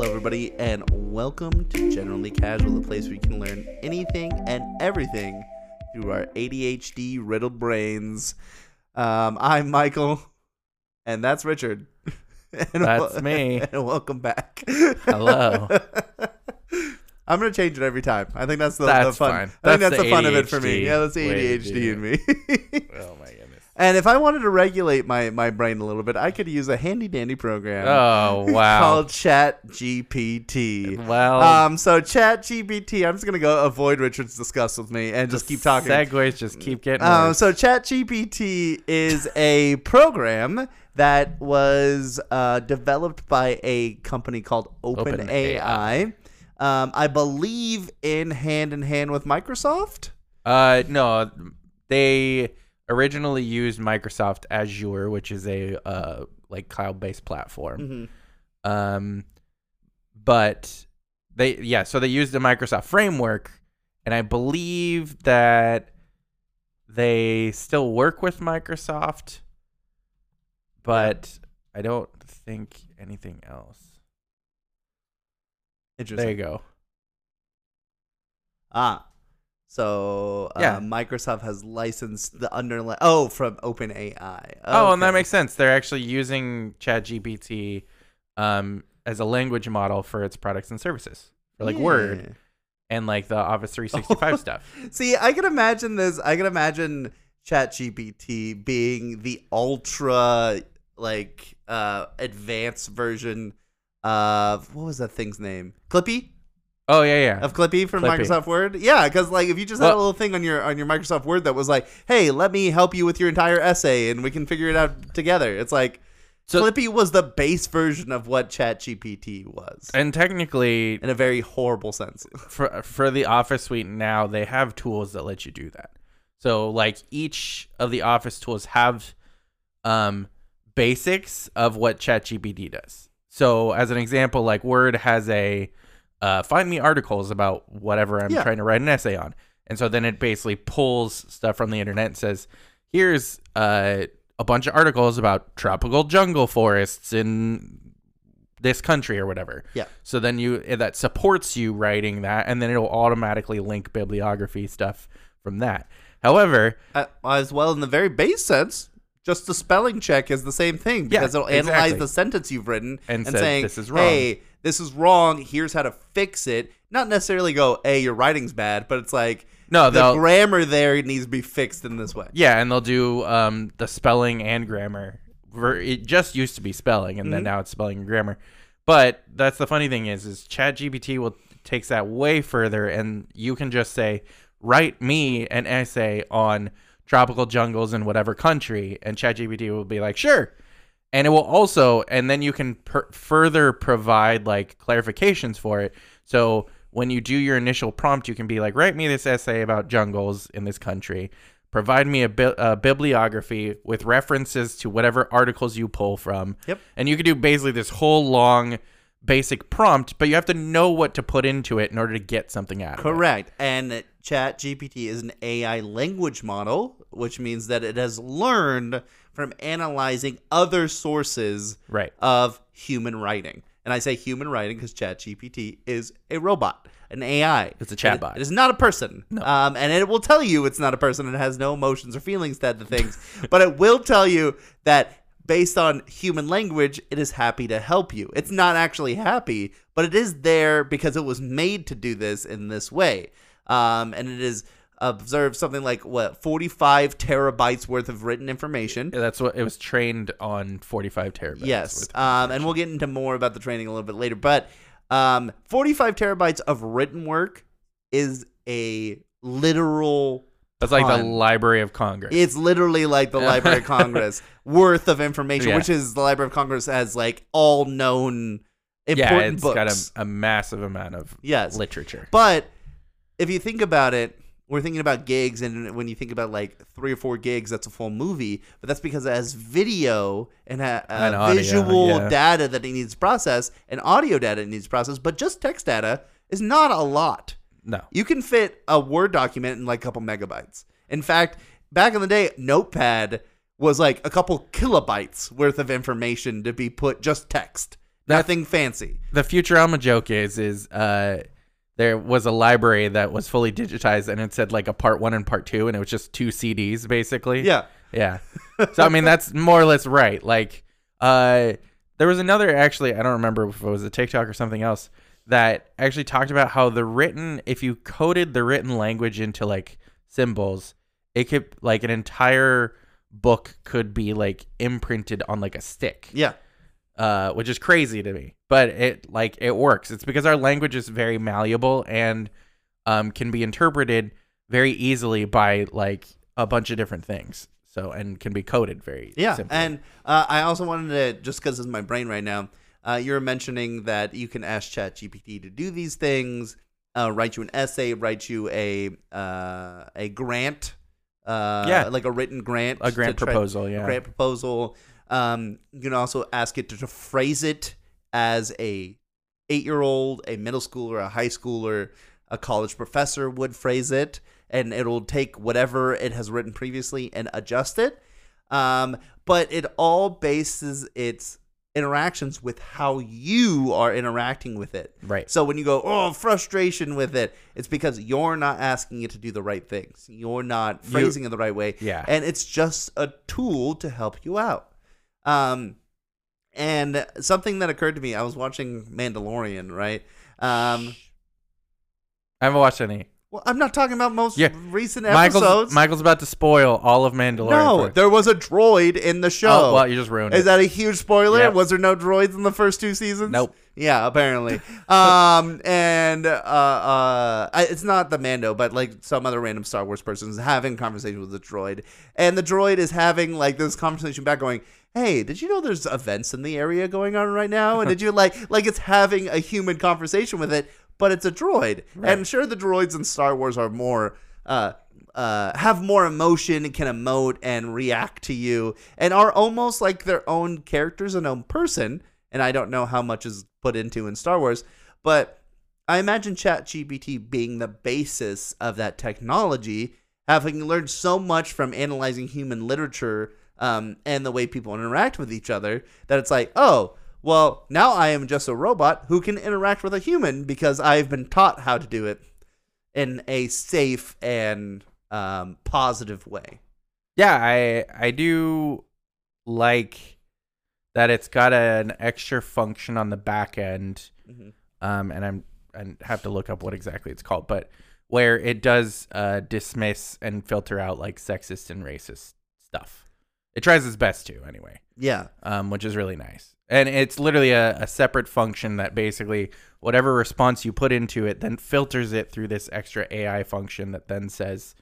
Hello everybody and welcome to Generally Casual, the place where you can learn anything and everything through our ADHD riddled brains. I'm Michael and that's Richard. And that's me. And welcome back. Hello. I'm going to change it every time. I think that's the fun. I think that's the fun of it for me. Yeah, that's the ADHD in me. Oh my goodness. And if I wanted to regulate my brain a little bit, I could use a handy-dandy program. Oh, wow. Called ChatGPT. Well. So ChatGPT, I'm just going to go avoid Richard's disgust with me and just keep talking. Segues just keep getting worse. So ChatGPT is a program that was developed by a company called OpenAI. I believe in hand with Microsoft. No, they originally used Microsoft Azure, which is a like cloud-based platform. Mm-hmm. But so they used the Microsoft framework, and I believe that they still work with Microsoft, but I don't think anything else. There you go. So Microsoft has licensed the underlying. Oh, from OpenAI. Okay. Oh, and that makes sense. They're actually using ChatGPT as a language model for its products and services, for like Word and like the Office 365 stuff. See, I can imagine this. I can imagine ChatGPT being the ultra like advanced version. What was that thing's name? Clippy? Oh yeah. Of Clippy from Microsoft Word? Yeah, because like if you just had a little thing on your Microsoft Word that was like, hey, let me help you with your entire essay and we can figure it out together. It's like Clippy was the base version of what ChatGPT was. And technically in a very horrible sense. For the Office suite now, they have tools that let you do that. So like each of the Office tools have basics of what ChatGPT does. So as an example, like Word has a find me articles about whatever I'm trying to write an essay on. And so then it basically pulls stuff from the internet and says, here's a bunch of articles about tropical jungle forests in this country or whatever. Yeah. So then that supports you writing that, and then it'll automatically link bibliography stuff from that. However, as well in the very base sense. Just the spelling check is the same thing because it'll analyze the sentence you've written and saying, this is wrong. Hey, this is wrong. Here's how to fix it. Not necessarily go, hey, your writing's bad, but it's like the grammar there needs to be fixed in this way. Yeah, and they'll do the spelling and grammar. It just used to be spelling, and then now it's spelling and grammar. But that's the funny thing is ChatGPT takes that way further, and you can just say, write me an essay on tropical jungles in whatever country, and ChatGPT will be like, sure. And it will also, and then you can further provide like clarifications for it. So when you do your initial prompt, you can be like, write me this essay about jungles in this country. Provide me a bibliography with references to whatever articles you pull from. Yep. And you can do basically this whole long basic prompt, but you have to know what to put into it in order to get something out of it. Correct. And ChatGPT is an AI language model, which means that it has learned from analyzing other sources of human writing. And I say human writing because ChatGPT is a robot, an AI. It's a chatbot. It is not a person. No. And it will tell you it's not a person. It has no emotions or feelings to add to things. But it will tell you that based on human language, it is happy to help you. It's not actually happy, but it is there because it was made to do this in this way. And it is observed something like 45 terabytes worth of written information. Yeah, that's what it was trained on, 45 terabytes. Yes. And we'll get into more about the training a little bit later, but 45 terabytes of written work is a literal. That's like the Library of Congress. It's literally like the Library of Congress worth of information, which is the Library of Congress has like all known important books. Yeah, it's got a massive amount of literature. But if you think about it, we're thinking about gigs, and when you think about like 3 or 4 gigs, that's a full movie. But that's because it has video and visual data that it needs to process, and audio data it needs to process. But just text data is not a lot. No, you can fit a Word document in like a couple megabytes. In fact, back in the day, Notepad was like a couple kilobytes worth of information to be put just text. Nothing fancy. The Futurama joke is there was a library that was fully digitized, and it said like a part one and part two, and it was just two CDs basically. Yeah. Yeah. So, I mean, that's more or less right. Like, there was another, actually, I don't remember if it was a TikTok or something else, that actually talked about how the written, if you coded the written language into like symbols, it could, like, an entire book could be like imprinted on like a stick. Yeah. Which is crazy to me, but it works. It's because our language is very malleable and can be interpreted very easily by like a bunch of different things. So, and can be coded very simply. And I also wanted to, just because it's in my brain right now, you're mentioning that you can ask ChatGPT to do these things, write you an essay, write you a grant, like a written grant, a grant proposal, yeah, grant proposal. You can also ask it to phrase it as a 8-year-old, a middle schooler, a high schooler, a college professor would phrase it, and it'll take whatever it has written previously and adjust it. But it all bases its interactions with how you are interacting with it. Right. So when you go, oh, frustration with it, it's because you're not asking it to do the right things. You're not phrasing it the right way. Yeah. And it's just a tool to help you out. And something that occurred to me, I was watching Mandalorian, right? I haven't watched any. Well, I'm not talking about most recent episodes. Michael's about to spoil all of Mandalorian. No, there was a droid in the show. Oh, well, you just ruined it. Is that a huge spoiler? Yep. Was there no droids in the first two seasons? Nope. Yeah, apparently. It's not the Mando, but like some other random Star Wars person is having a conversation with the droid. And the droid is having like this conversation back going, hey, did you know there's events in the area going on right now? And did you like it's having a human conversation with it? But it's a droid. Right. And sure, the droids in Star Wars are more, have more emotion, can emote and react to you, and are almost like their own characters, an own person. And I don't know how much is put into in Star Wars, but I imagine ChatGPT being the basis of that technology, having learned so much from analyzing human literature and the way people interact with each other, that it's like, oh, well, now I am just a robot who can interact with a human because I've been taught how to do it in a safe and positive way. Yeah, I do like that it's got an extra function on the back end, and I have to look up what exactly it's called, but where it does dismiss and filter out like sexist and racist stuff. It tries its best to, anyway. Yeah. Which is really nice. And it's literally a separate function that basically whatever response you put into it then filters it through this extra AI function that then says,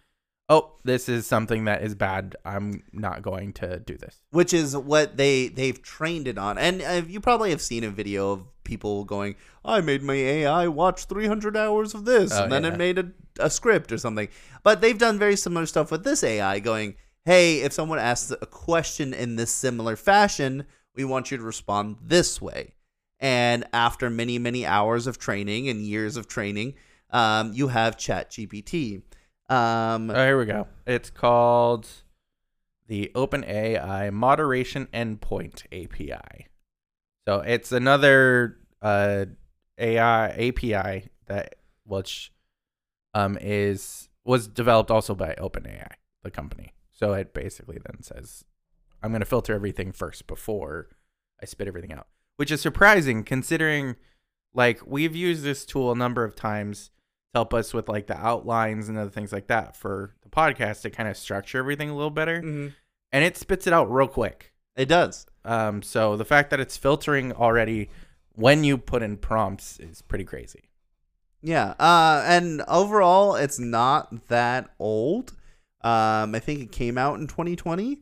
oh, this is something that is bad. I'm not going to do this. Which is what they've trained it on. And you probably have seen a video of people going, I made my AI watch 300 hours of this. Oh, and then it made a script or something. But they've done very similar stuff with this AI going, hey, if someone asks a question in this similar fashion, we want you to respond this way. And after many, many hours of training and years of training, you have ChatGPT. Here we go. It's called the OpenAI Moderation Endpoint API. So it's another API that was developed also by OpenAI, the company. So it basically then says, I'm going to filter everything first before I spit everything out, which is surprising considering like we've used this tool a number of times to help us with like the outlines and other things like that for the podcast to kind of structure everything a little better. Mm-hmm. And it spits it out real quick. It does. So the fact that it's filtering already when you put in prompts is pretty crazy. Yeah. And overall, it's not that old. I think it came out in 2020,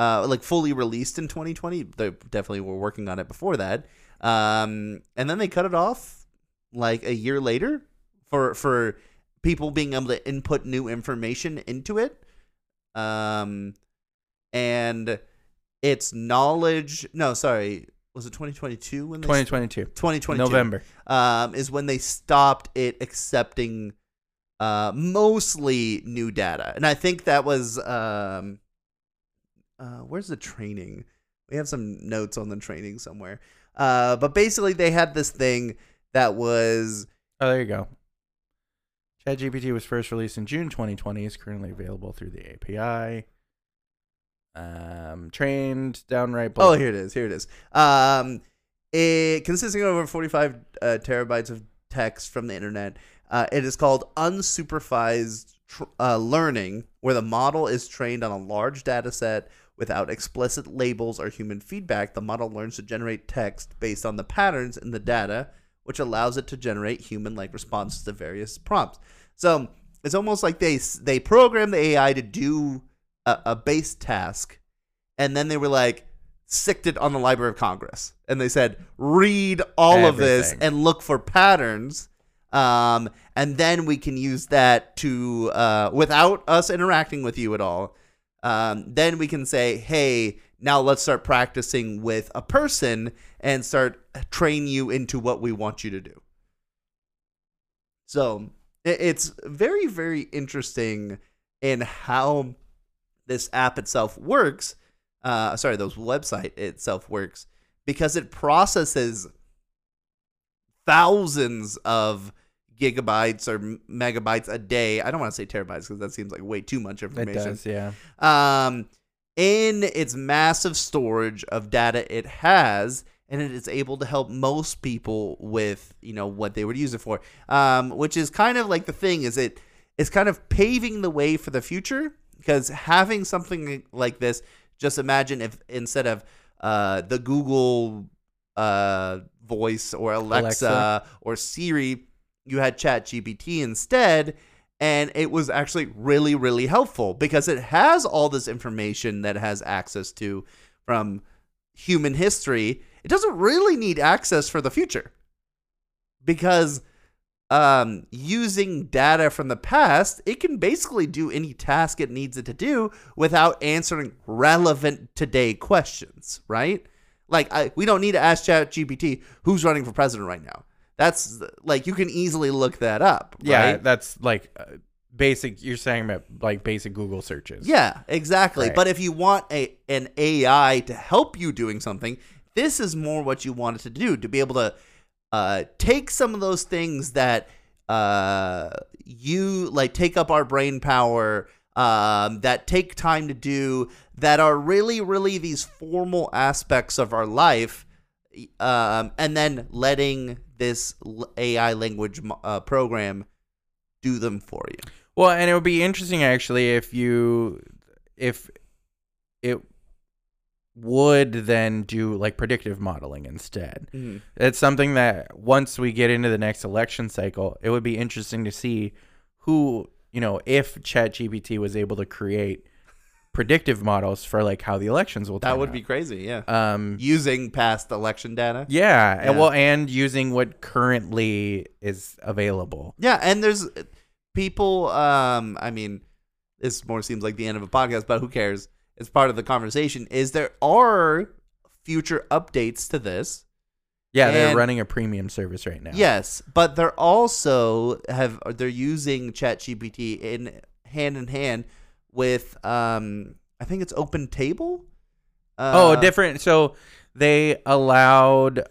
like fully released in 2020. They definitely were working on it before that. And then they cut it off like a year later for people being able to input new information into it. And its knowledge. No, sorry. Was it 2022? 2022. November. Is when they stopped it accepting mostly new data. And I think that was where's the training? We have some notes on the training somewhere. But basically, they had this thing that was... Oh, there you go. ChatGPT was first released in June 2020. It's currently available through the API. Trained downright... Below. Oh, here it is. Here it is. It consisting of over 45 terabytes of text from the internet. It is called unsupervised learning, where the model is trained on a large data set without explicit labels or human feedback. The model learns to generate text based on the patterns in the data, which allows it to generate human-like responses to various prompts. So it's almost like they programmed the AI to do a base task, and then they were like, sicked it on the Library of Congress. And they said, read all of this and look for patterns. And then we can use that to, without us interacting with you at all, then we can say, hey, now let's start practicing with a person and start train you into what we want you to do. So it's very, very interesting in how this app itself works. This website itself works, because it processes thousands of gigabytes or megabytes a day. I don't want to say terabytes because that seems like way too much information. It does, yeah. In its massive storage of data it has, and it is able to help most people with, you know, what they would use it for, which is kind of like the thing is it's kind of paving the way for the future, because having something like this, just imagine if instead of the Google voice or Alexa or Siri, you had ChatGPT instead, and it was actually really, really helpful because it has all this information that it has access to from human history. It doesn't really need access for the future, because using data from the past, it can basically do any task it needs it to do without answering relevant today questions, right? Like, we don't need to ask ChatGPT who's running for president right now. That's like, you can easily look that up. Right? Yeah, that's like basic. You're saying about like basic Google searches. Yeah, exactly. Right. But if you want an AI to help you doing something, this is more what you want it to do, to be able to take some of those things that you like take up our brain power, that take time to do, that are really, really these formal aspects of our life, and then letting this AI language program do them for you. Well, and it would be interesting actually if it would then do like predictive modeling instead. Mm-hmm. It's something that once we get into the next election cycle, it would be interesting to see who, you know, if ChatGPT was able to create predictive models for like how the elections will turn out. That would be crazy, yeah. Using past election data. Yeah, yeah. And using what currently is available. Yeah, and there's people, I mean, this more seems like the end of a podcast, but who cares? It's part of the conversation, is there are future updates to this. Yeah, they're running a premium service right now. Yes, but they're also they're using ChatGPT in hand with I think it's OpenTable. Different. So they allowed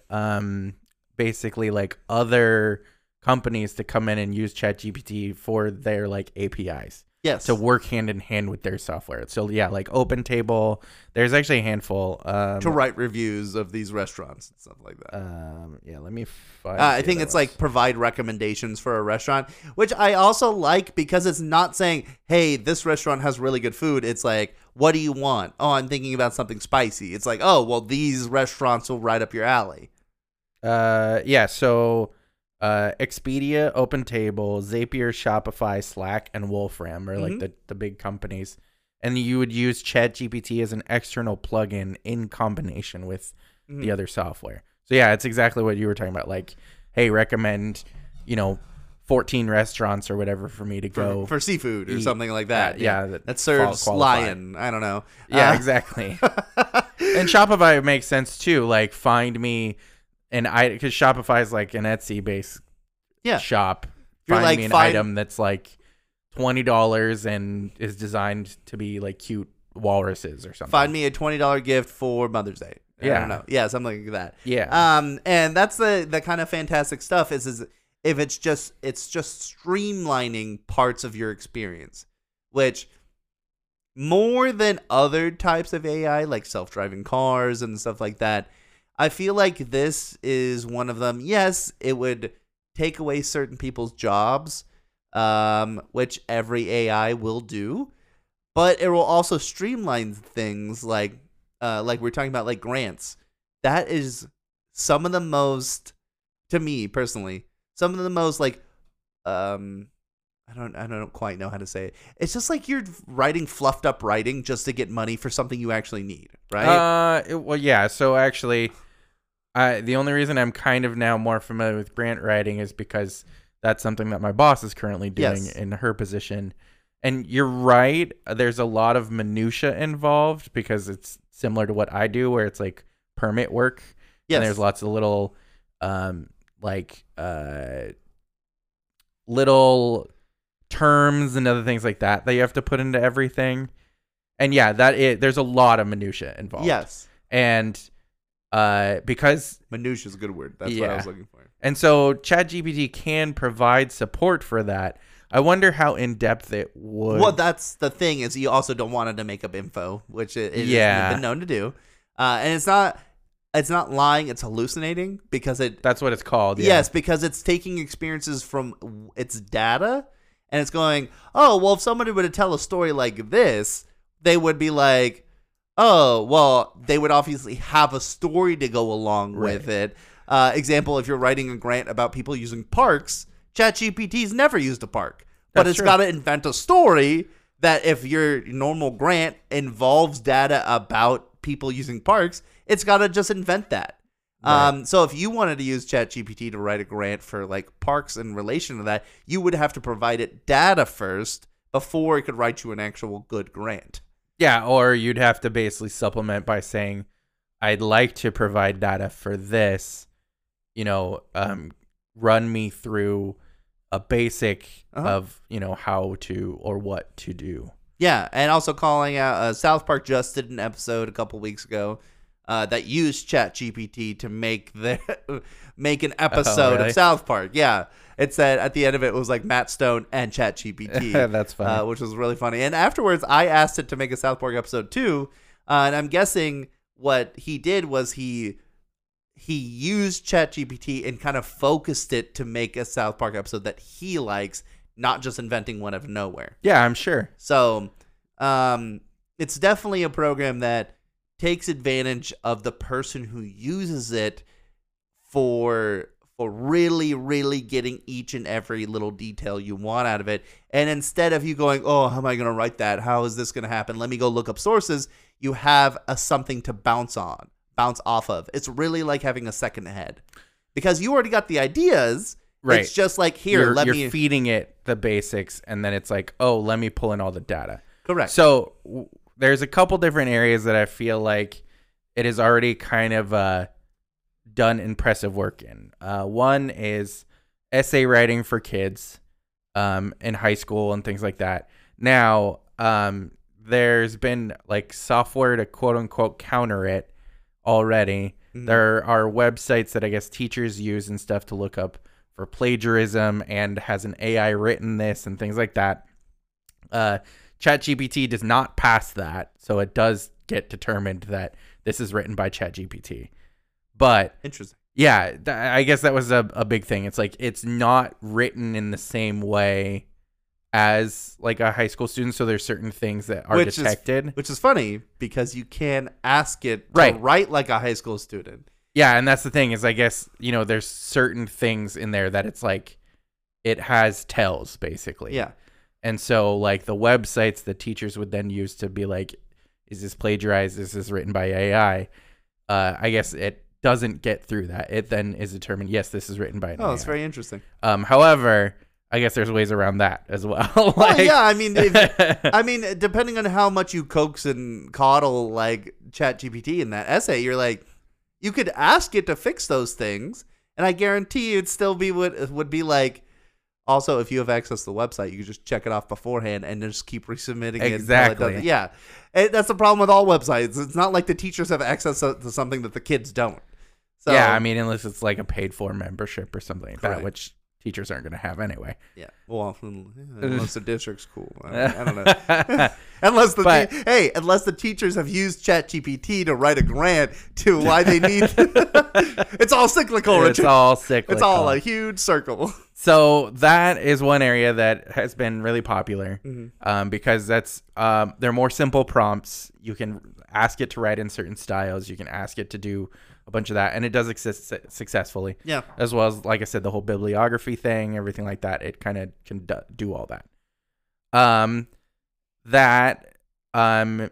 basically like other companies to come in and use ChatGPT for their like APIs. Yes. To work hand in hand with their software. So yeah, like OpenTable. There's actually a handful to write reviews of these restaurants and stuff like that. Yeah, let me find. I think it's like provide recommendations for a restaurant, which I also like because it's not saying, "Hey, this restaurant has really good food." It's like, "What do you want?" Oh, I'm thinking about something spicy. It's like, "Oh, well, these restaurants will right up your alley." Yeah. So. Expedia, OpenTable, Zapier, Shopify, Slack, and Wolfram are like the big companies. And you would use ChatGPT as an external plugin in combination with the other software. So yeah, it's exactly what you were talking about. Like, hey, recommend, 14 restaurants or whatever for me to go for seafood or something like that. Yeah, that serves lion. I don't know. Yeah, exactly. And Shopify makes sense too. Like, find me. And because Shopify is like an Etsy based shop. You're find like, me an item that's like $20 and is designed to be like cute walruses or something. Find me a $20 gift for Mother's Day. I don't know. Yeah, something like that. Yeah. And that's the kind of fantastic stuff is if it's just streamlining parts of your experience, which more than other types of AI, like self-driving cars and stuff like that, I feel like this is one of them. Yes, it would take away certain people's jobs, which every AI will do, but it will also streamline things like we're talking about, like grants. That is some of the most, to me personally, some of the most like, I don't quite know how to say it. It's just like you're writing fluffed up writing just to get money for something you actually need, right? Well, yeah. So actually, the only reason I'm kind of now more familiar with grant writing is because that's something that my boss is currently doing in her position. And you're right. There's a lot of minutia involved because it's similar to what I do, where it's like permit work. Yes. And there's lots of little, little terms and other things like that that you have to put into everything. And yeah, there's a lot of minutia involved. Yes. And because minutia is a good word. That's what I was looking for. And so ChatGPT can provide support for that. I wonder how in depth it would. Well, that's the thing, is you also don't want it to make up info, which it has been known to do. And it's not lying, it's hallucinating because that's what it's called. Yeah. Yes, because it's taking experiences from its data and it's going, oh, well, if somebody were to tell a story like this, they would be like, oh, well, they would obviously have a story to go along with it. Example, if you're writing a grant about people using parks, ChatGPT's never used a park, but it's got to invent a story that if your normal grant involves data about people using parks, it's got to just invent that. Right. So if you wanted to use ChatGPT to write a grant for like parks in relation to that, you would have to provide it data first before it could write you an actual good grant. Yeah, or you'd have to basically supplement by saying, I'd like to provide data for this, run me through a basic of, how to or what to do. Yeah. And also calling out South Park just did an episode a couple weeks ago that used ChatGPT to make an episode of South Park. Yeah. It said at the end of it was like Matt Stone and ChatGPT. That's funny. Which was really funny. And afterwards, I asked it to make a South Park episode too. And I'm guessing what he did was he used ChatGPT and kind of focused it to make a South Park episode that he likes, not just inventing one out of nowhere. Yeah, I'm sure. So it's definitely a program that takes advantage of the person who uses it for really, really getting each and every little detail you want out of it. And instead of you going, oh, how am I going to write that? How is this going to happen? Let me go look up sources. You have something to bounce off of. It's really like having a second head because you already got the ideas. Right. It's just like you're feeding it the basics. And then it's like, oh, let me pull in all the data. Correct. So there's a couple different areas that I feel like it is already kind of done impressive work in. One is essay writing for kids in high school and things like that. Now, there's been like software to quote unquote counter it already. Mm-hmm. There are websites that I guess teachers use and stuff to look up for plagiarism and has an AI written this and things like that. ChatGPT does not pass that. So it does get determined that this is written by ChatGPT. But interesting. Yeah, I guess that was a big thing. It's like it's not written in the same way as like a high school student, so there's certain things that are detected. Which is funny because you can ask it to write like a high school student. Yeah, and that's the thing is I guess, there's certain things in there that it's like it has tells basically. Yeah. And so like the websites that teachers would then use to be like, is this plagiarized? Is this written by AI? I guess it doesn't get through that. It then is determined, yes, this is written by an AI. Oh, that's very interesting. However, I guess there's ways around that as well. Depending on how much you coax and coddle like ChatGPT in that essay, you're like, you could ask it to fix those things, and I guarantee you'd still be would be like, Also, if you have access to the website, you can just check it off beforehand and just keep resubmitting it. Exactly. Yeah. And that's the problem with all websites. It's not like the teachers have access to something that the kids don't. So, yeah, I mean, unless it's like a paid-for membership or something like that, which teachers aren't going to have anyway. Yeah. Well, unless the district's cool. I don't know. unless the teachers have used ChatGPT to write a grant to why they need. It's all cyclical, Richard. It's all cyclical. It's all a huge circle. So that is one area that has been really popular because that's they're more simple prompts. You can ask it to write in certain styles. You can ask it to do a bunch of that, and it does exist successfully. Yeah. As well as, like I said, the whole bibliography thing, everything like that. It kind of can do all that.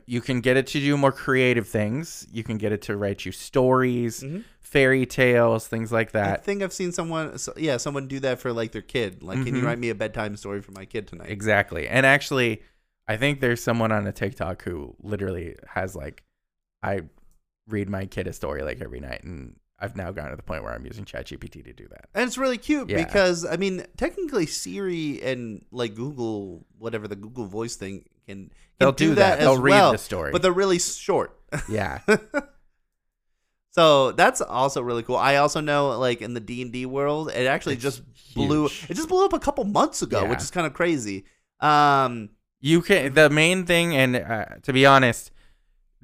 You can get it to do more creative things. You can get it to write you stories, fairy tales, things like that. I think I've seen someone do that for, like, their kid. Like, can you write me a bedtime story for my kid tonight? Exactly. And actually, I think there's someone on a TikTok who literally has, like, I read my kid a story like every night, and I've now gotten to the point where I'm using ChatGPT to do that. And it's really cute because, I mean, technically Siri and like Google, whatever the Google Voice thing can They'll do that. They'll read the story. But they're really short. Yeah. So that's also really cool. I also know like in the D&D world, it actually just blew up a couple months ago, which is kind of crazy. The main thing, and to be honest,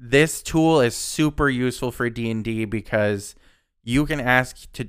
this tool is super useful for D&D because you can ask it to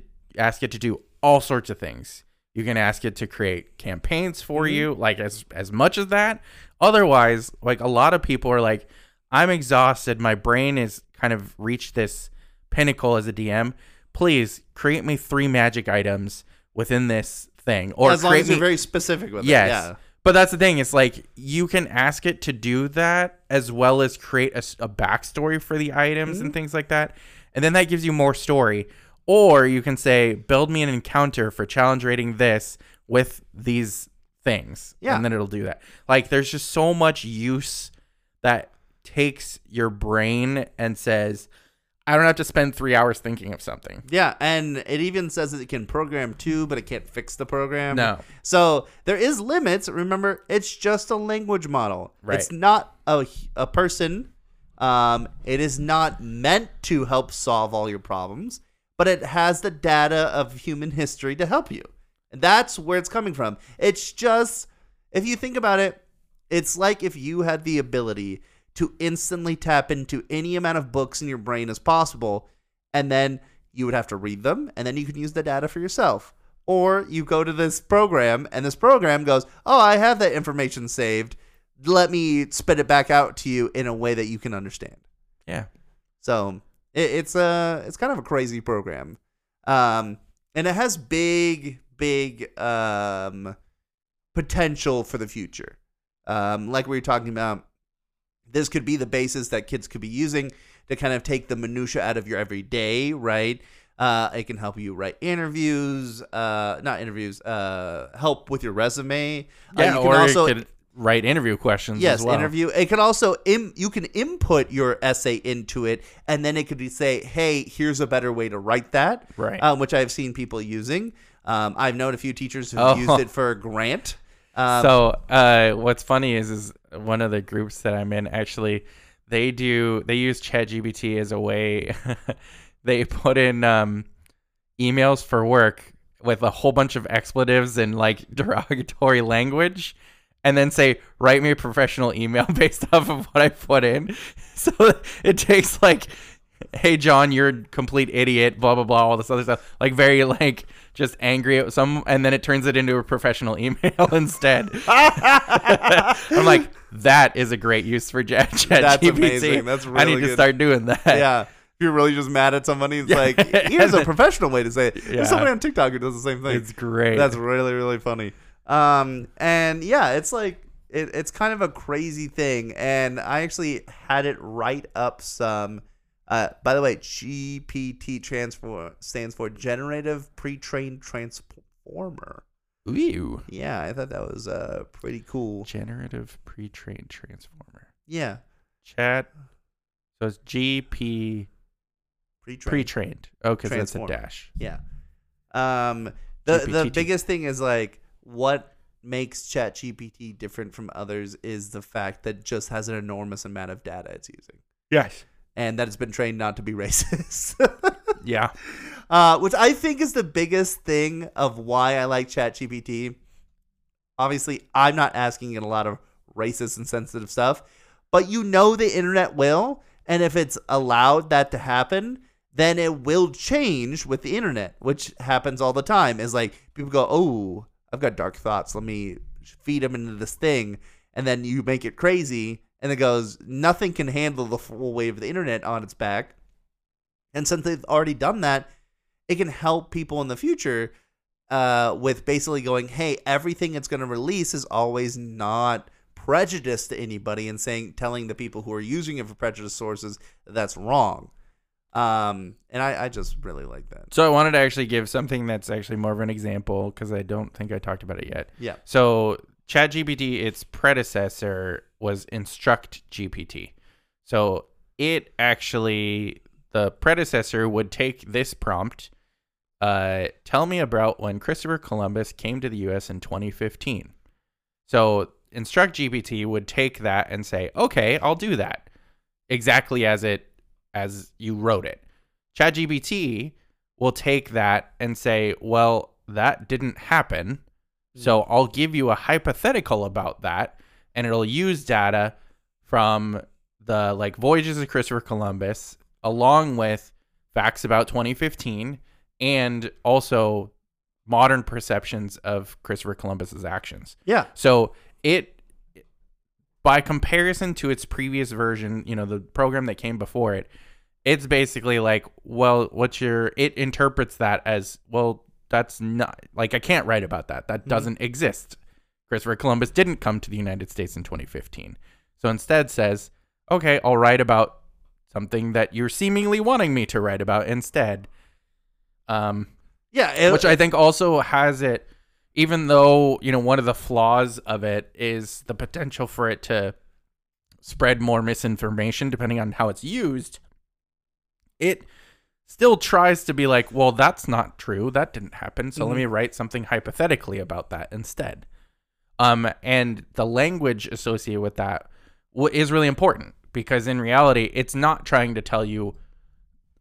do all sorts of things. You can ask it to create campaigns for you, like as much as that. Otherwise, like a lot of people are like, I'm exhausted. My brain is kind of reached this pinnacle as a DM. Please create me 3 magic items within this thing. Or as long as you're very specific with it. Yeah. But that's the thing. It's like you can ask it to do that as well as create a backstory for the items and things like that. And then that gives you more story. Or you can say, build me an encounter for challenge rating this with these things. Yeah. And then it'll do that. Like there's just so much use that takes your brain and says, I don't have to spend 3 hours thinking of something. Yeah, and it even says that it can program too, but it can't fix the program. No. So there is limits. Remember, it's just a language model. Right. It's not a person. It is not meant to help solve all your problems, but it has the data of human history to help you. And that's where it's coming from. It's just, if you think about it, it's like if you had the ability to instantly tap into any amount of books in your brain as possible, and then you would have to read them, and then you can use the data for yourself. Or you go to this program, and this program goes, oh, I have that information saved. Let me spit it back out to you in a way that you can understand. Yeah. So it's kind of a crazy program. And it has big potential for the future. Like we were talking about, this could be the basis that kids could be using to kind of take the minutia out of your everyday, right? It can help you write help with your resume. Yeah, you could write interview questions as well. Yes, interview. It could also, you can input your essay into it, and then it could say, hey, here's a better way to write that, right? Which I've seen people using. I've known a few teachers who used it for a grant. What's funny is one of the groups that I'm in, actually, they use ChatGPT as a way. They put in emails for work with a whole bunch of expletives and like derogatory language, and then say, write me a professional email based off of what I put in. So it takes like, hey, John, you're a complete idiot, blah, blah, blah, all this other stuff. Like very like just angry at some, and then it turns it into a professional email instead. I'm like, that is a great use for ChatGPT. That's amazing. That's really good. I need to start doing that. Yeah. If you're really just mad at somebody, it's like, here's a professional way to say it. There's somebody on TikTok who does the same thing. It's great. That's really, really funny. And yeah, it's like, it's kind of a crazy thing. And I actually had it write up some. By the way, GPT stands for Generative Pre-trained Transformer. Ooh. Yeah, I thought that was pretty cool. Generative Pre-trained Transformer. Yeah. Chat. So it's GP. Pre-trained. Oh, because that's a dash. Yeah. The biggest thing is like what makes ChatGPT different from others is the fact that it just has an enormous amount of data it's using. Yes. And that it's been trained not to be racist. Yeah. Which I think is the biggest thing of why I like ChatGPT. Obviously, I'm not asking it a lot of racist and sensitive stuff, but you know the internet will. And if it's allowed that to happen, then it will change with the internet, which happens all the time. Is like people go, oh, I've got dark thoughts. Let me feed them into this thing. And then you make it crazy. And it goes, nothing can handle the full wave of the internet on its back. And since they've already done that, it can help people in the future with basically going, hey, everything it's going to release is always not prejudiced to anybody, and saying, telling the people who are using it for prejudiced sources that's wrong. And I just really like that. So I wanted to actually give something that's actually more of an example because I don't think I talked about it yet. Yeah. So ChatGPT, its predecessor, was InstructGPT. So it actually, the predecessor would take this prompt, tell me about when Christopher Columbus came to the U.S. in 2015. So InstructGPT would take that and say, okay, I'll do that exactly as you wrote it. ChatGPT will take that and say, well, that didn't happen. So I'll give you a hypothetical about that, and it'll use data from the like voyages of Christopher Columbus along with facts about 2015 and also modern perceptions of Christopher Columbus's actions. Yeah. So it, by comparison to its previous version, you know, the program that came before it, it's basically like, well, it interprets that as, well, that's not, like, I can't write about that. That doesn't exist. Christopher Columbus didn't come to the United States in 2015. So instead says, okay, I'll write about something that you're seemingly wanting me to write about instead. Yeah. Which I think also has it, even though, you know, one of the flaws of it is the potential for it to spread more misinformation depending on how it's used. It still tries to be like, well, that's not true. That didn't happen. So let me write something hypothetically about that instead. And the language associated with that is really important because in reality, it's not trying to tell you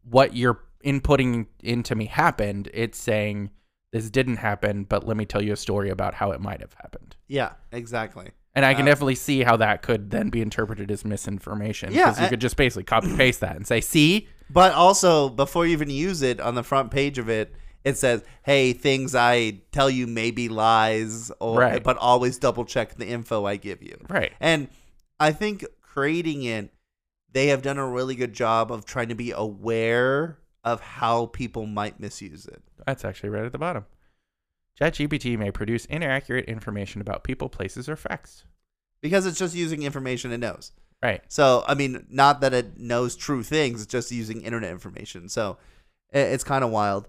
what you're inputting into me happened. It's saying, this didn't happen, but let me tell you a story about how it might have happened. Yeah, exactly. And I can definitely see how that could then be interpreted as misinformation. Yeah. Because you could just basically copy paste that and say, see? But also, before you even use it, on the front page of it, it says, hey, things I tell you may be lies, or right. But always double check the info I give you. Right. And I think creating it, they have done a really good job of trying to be aware of how people might misuse it. That's actually right at the bottom. ChatGPT may produce inaccurate information about people, places, or facts. Because it's just using information it knows. Right. So, I mean, not that it knows true things. It's just using internet information. So it's kind of wild.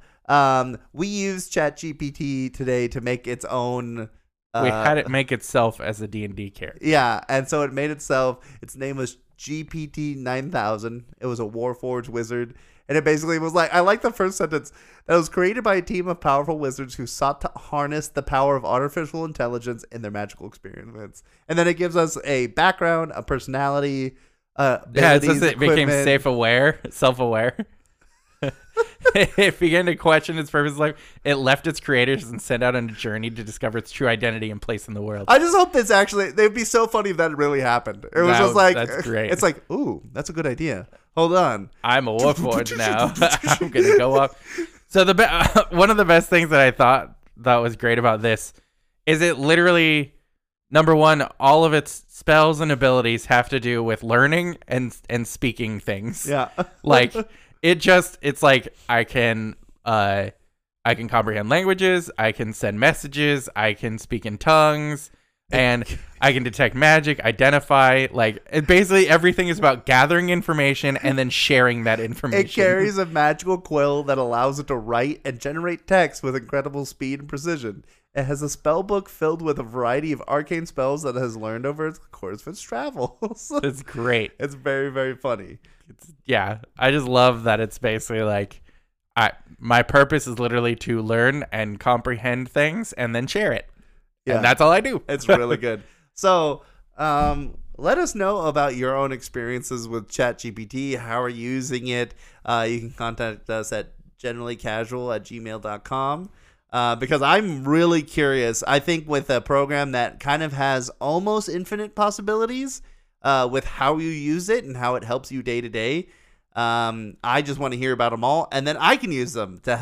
We used ChatGPT today to make its own. We had it make itself as a D&D character. Yeah. And so it made itself. Its name was GPT 9000. It was a Warforged wizard. And it basically was like, I like the first sentence. That was created by a team of powerful wizards who sought to harness the power of artificial intelligence in their magical experiments. And then it gives us a background, a personality. Yeah, it says it became self-aware. It began to question its purpose in life. It left its creators and set out on a journey to discover its true identity and place in the world. I just hope it's actually, they'd be so funny if that really happened. It was just like, that's great. It's like, ooh, that's a good idea. Hold on. I'm a Warforged now. I'm going to go up. So one of the best things that I thought was great about this is it literally, number one, all of its spells and abilities have to do with learning and speaking things. Yeah. Like it's like I can comprehend languages. I can send messages. I can speak in tongues. And I can detect magic, identify, like, basically everything is about gathering information and then sharing that information. It carries a magical quill that allows it to write and generate text with incredible speed and precision. It has a spell book filled with a variety of arcane spells that it has learned over the course of its travels. It's great. It's very, very funny. Yeah. I just love that it's basically like, my purpose is literally to learn and comprehend things and then share it. Yeah. And that's all I do. It's really good. So let us know about your own experiences with ChatGPT. How are you using it? You can contact us at generallycasual@gmail.com. Because I'm really curious. I think with a program that kind of has almost infinite possibilities with how you use it and how it helps you day to day, I just want to hear about them all, and then I can use them to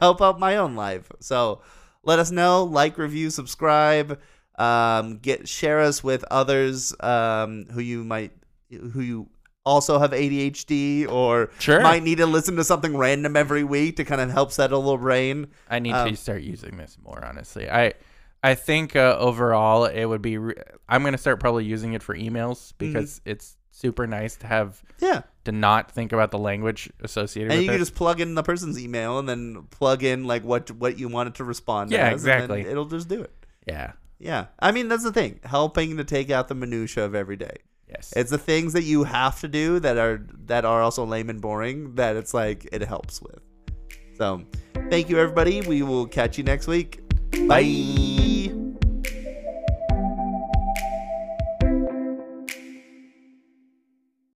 help out my own life. So let us know, like, review, subscribe, share us with others who you also have ADHD or might need to listen to something random every week to kind of help settle the brain. I need to start using this more, honestly. I think overall it would be I'm going to start probably using it for emails because it's super nice to have to not think about the language associated with it. And you can just plug in the person's email and then plug in like what you want it to respond to. Yeah, exactly. And then it'll just do it. Yeah. Yeah. I mean, that's the thing. Helping to take out the minutia of every day. Yes. It's the things that you have to do that are also lame and boring that it's like it helps with. So thank you, everybody. We will catch you next week. Bye.